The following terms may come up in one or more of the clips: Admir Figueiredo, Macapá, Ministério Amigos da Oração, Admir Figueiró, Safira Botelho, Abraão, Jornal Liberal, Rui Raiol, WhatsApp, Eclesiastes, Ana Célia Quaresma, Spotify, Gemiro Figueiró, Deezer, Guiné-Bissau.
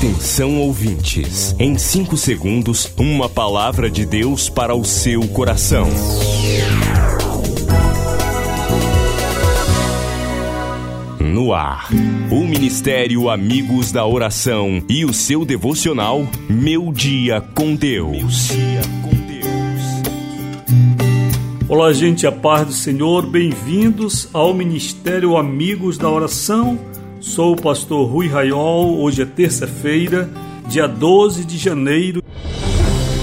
Atenção, ouvintes. Em 5 segundos, uma palavra de Deus para o seu coração. No ar, o Ministério Amigos da Oração e o seu devocional Meu Dia com Deus. Olá, gente, a paz do Senhor, bem-vindos ao Ministério Amigos da Oração. Sou o pastor Rui Raiol. Hoje é terça-feira, dia 12 de janeiro.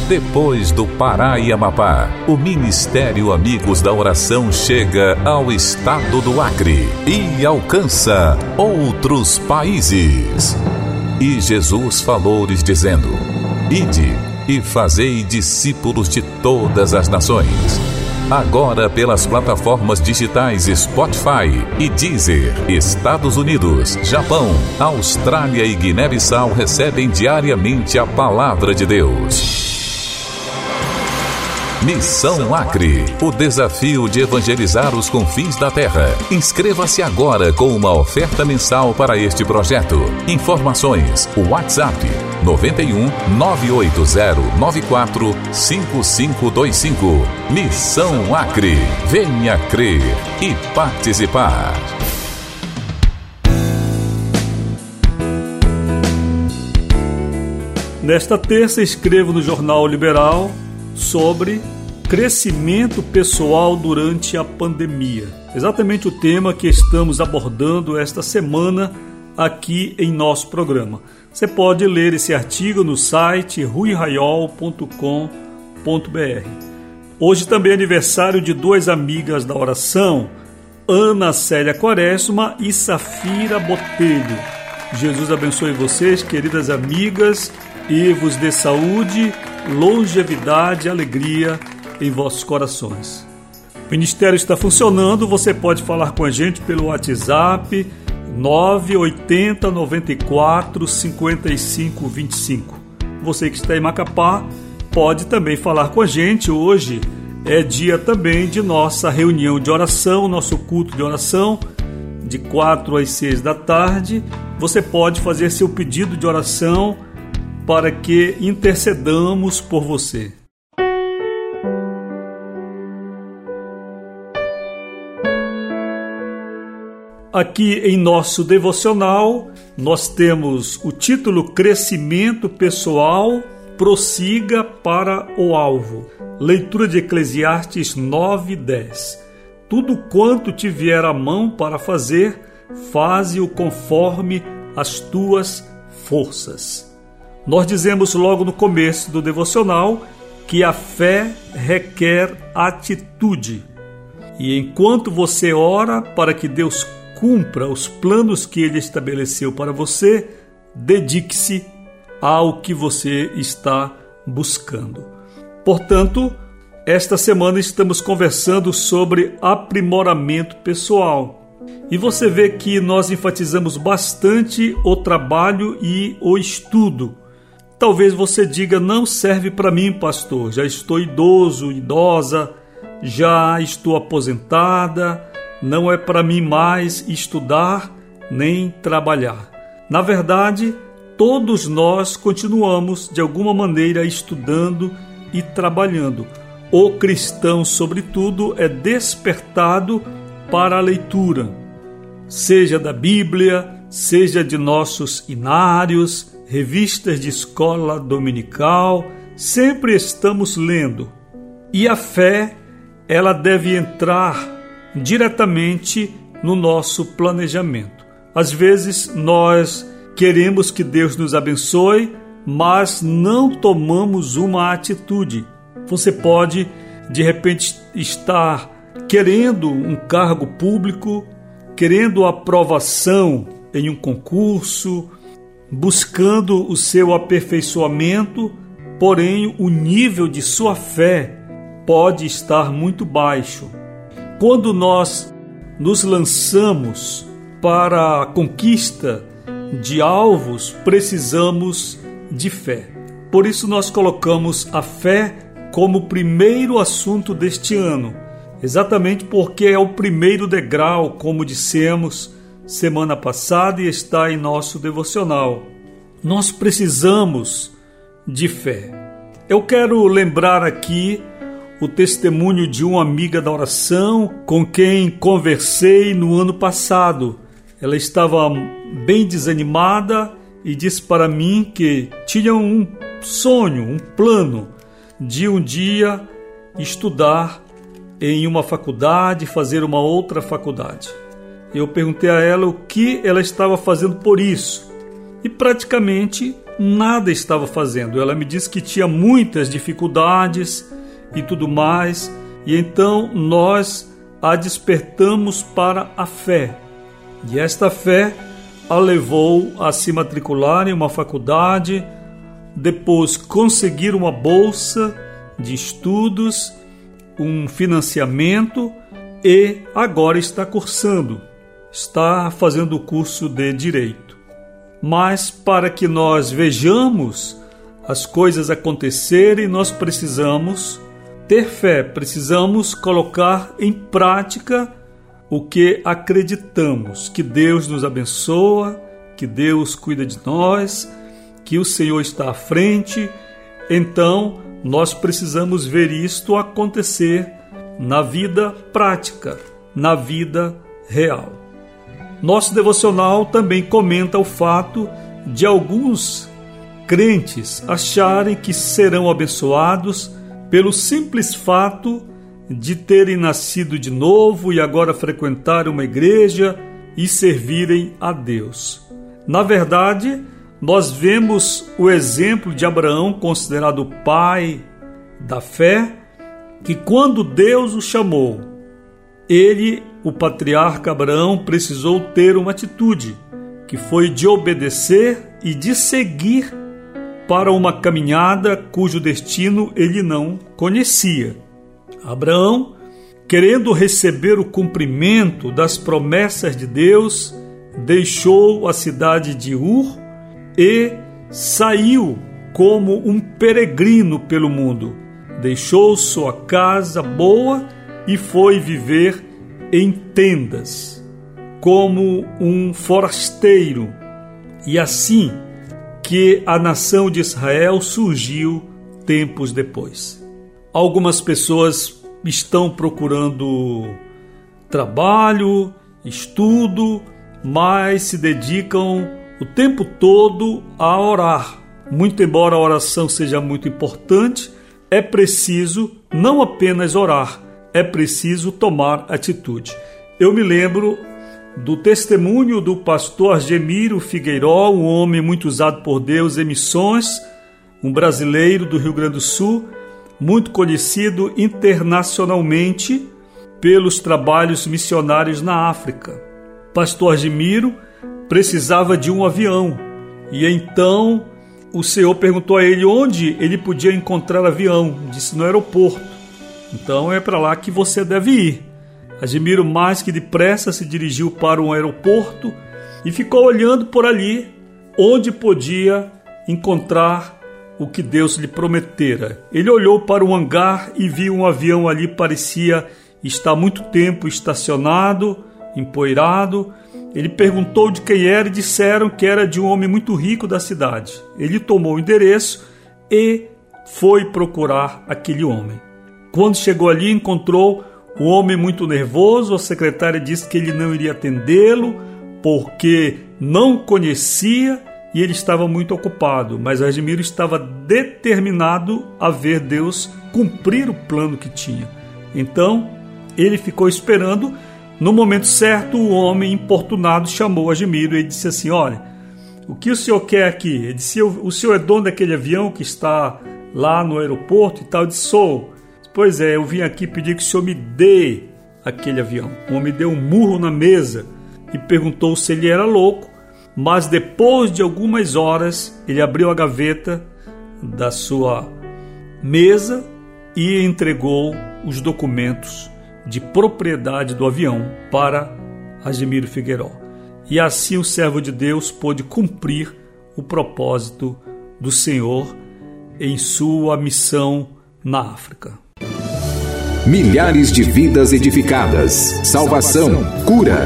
Depois do Pará e Amapá, o Ministério Amigos da Oração chega ao estado do Acre e alcança outros países. E Jesus falou-lhes dizendo: Ide e fazei discípulos de todas as nações. Agora pelas plataformas digitais Spotify e Deezer, Estados Unidos, Japão, Austrália e Guiné-Bissau recebem diariamente a Palavra de Deus. Missão Acre, o desafio de evangelizar os confins da terra. Inscreva-se agora com uma oferta mensal para este projeto. Informações, WhatsApp 91 980945525. Missão Acre. Venha crer e participar. Nesta terça escrevo no Jornal Liberal sobre crescimento pessoal durante a pandemia. Exatamente o tema que estamos abordando esta semana aqui em nosso programa. Você pode ler esse artigo no site ruiraiol.com.br. Hoje também é aniversário de 2 amigas da oração, Ana Célia Quaresma e Safira Botelho. Jesus abençoe vocês, queridas amigas, e vos dê saúde, longevidade e alegria em vossos corações. O ministério está funcionando, você pode falar com a gente pelo WhatsApp 980 94 55 25. Você que está em Macapá pode também falar com a gente. Hoje é dia também de nossa reunião de oração, nosso culto de oração, de 4 às 6 da tarde. Você pode fazer seu pedido de oração para que intercedamos por você. Aqui em nosso devocional, nós temos o título Crescimento Pessoal, Prossiga para o Alvo. Leitura de Eclesiastes 9:10. Tudo quanto te vier à mão para fazer, faze-o conforme as tuas forças. Nós dizemos logo no começo do devocional que a fé requer atitude. E enquanto você ora para que Deus cumpra os planos que Ele estabeleceu para você, dedique-se ao que você está buscando. Portanto, esta semana estamos conversando sobre aprimoramento pessoal. E você vê que nós enfatizamos bastante o trabalho e o estudo. Talvez você diga: não serve para mim, pastor, já estou idoso, idosa, já estou aposentada, não é para mim mais estudar nem trabalhar. Na verdade, todos nós continuamos de alguma maneira estudando e trabalhando. O cristão, sobretudo, é despertado para a leitura, seja da Bíblia, seja de nossos hinários, revistas de escola dominical, sempre estamos lendo. E a fé, ela deve entrar diretamente no nosso planejamento. Às vezes nós queremos que Deus nos abençoe, mas não tomamos uma atitude. Você pode de repente estar querendo um cargo público, querendo aprovação em um concurso, buscando o seu aperfeiçoamento, porém o nível de sua fé pode estar muito baixo. Quando nós nos lançamos para a conquista de alvos, precisamos de fé. Por isso nós colocamos a fé como primeiro assunto deste ano, exatamente porque é o primeiro degrau, como dissemos semana passada e está em nosso devocional. Nós precisamos de fé. Eu quero lembrar aqui o testemunho de uma amiga da oração com quem conversei no ano passado. Ela estava bem desanimada e disse para mim que tinha um sonho, um plano de um dia estudar em uma faculdade, fazer uma outra faculdade. Eu perguntei a ela o que ela estava fazendo por isso e praticamente nada estava fazendo. Ela me disse que tinha muitas dificuldades e tudo mais, e então nós a despertamos para a fé. E esta fé a levou a se matricular em uma faculdade, depois conseguir uma bolsa de estudos, um financiamento, e agora está cursando, está fazendo o curso de Direito. Mas para que nós vejamos as coisas acontecerem, nós precisamos ter fé, precisamos colocar em prática o que acreditamos. Que Deus nos abençoa, que Deus cuida de nós, que o Senhor está à frente. Então, nós precisamos ver isto acontecer na vida prática, na vida real. Nosso devocional também comenta o fato de alguns crentes acharem que serão abençoados pelo simples fato de terem nascido de novo e agora frequentar uma igreja e servirem a Deus. Na verdade, nós vemos o exemplo de Abraão, considerado o pai da fé, que quando Deus o chamou, ele, o patriarca Abraão, precisou ter uma atitude, que foi de obedecer e de seguir para uma caminhada cujo destino ele não conhecia. Abraão, querendo receber o cumprimento das promessas de Deus, deixou a cidade de Ur e saiu como um peregrino pelo mundo. Deixou sua casa boa e foi viver em tendas, como um forasteiro. E assim que a nação de Israel surgiu tempos depois. Algumas pessoas estão procurando trabalho, estudo, mas se dedicam o tempo todo a orar. Muito embora a oração seja muito importante, é preciso não apenas orar, é preciso tomar atitude. Eu me lembro do testemunho do pastor Gemiro Figueiró, um homem muito usado por Deus em missões, um brasileiro do Rio Grande do Sul, muito conhecido internacionalmente pelos trabalhos missionários na África. Pastor Gemiro precisava de um avião, e então o Senhor perguntou a ele onde ele podia encontrar avião. Disse: no aeroporto. Então é para lá que você deve ir. Admiro mais que depressa se dirigiu para um aeroporto e ficou olhando por ali onde podia encontrar o que Deus lhe prometera. Ele olhou para o hangar e viu um avião ali, parecia estar há muito tempo estacionado, empoeirado. Ele perguntou de quem era e disseram que era de um homem muito rico da cidade. Ele tomou o endereço e foi procurar aquele homem. Quando chegou ali, encontrou um homem muito nervoso. A secretária disse que ele não iria atendê-lo porque não conhecia e ele estava muito ocupado. Mas Admiro estava determinado a ver Deus cumprir o plano que tinha. Então, ele ficou esperando. No momento certo, o homem importunado chamou Admiro e disse assim: olha, o que o senhor quer aqui? Ele disse: o senhor é dono daquele avião que está lá no aeroporto e tal? Eu disse: sou. Pois é, eu vim aqui pedir que o senhor me dê aquele avião. O homem deu um murro na mesa e perguntou se ele era louco, mas depois de algumas horas, ele abriu a gaveta da sua mesa e entregou os documentos de propriedade do avião para Admir Figueiró. E assim o servo de Deus pôde cumprir o propósito do Senhor em sua missão na África. Milhares de vidas edificadas, salvação, cura.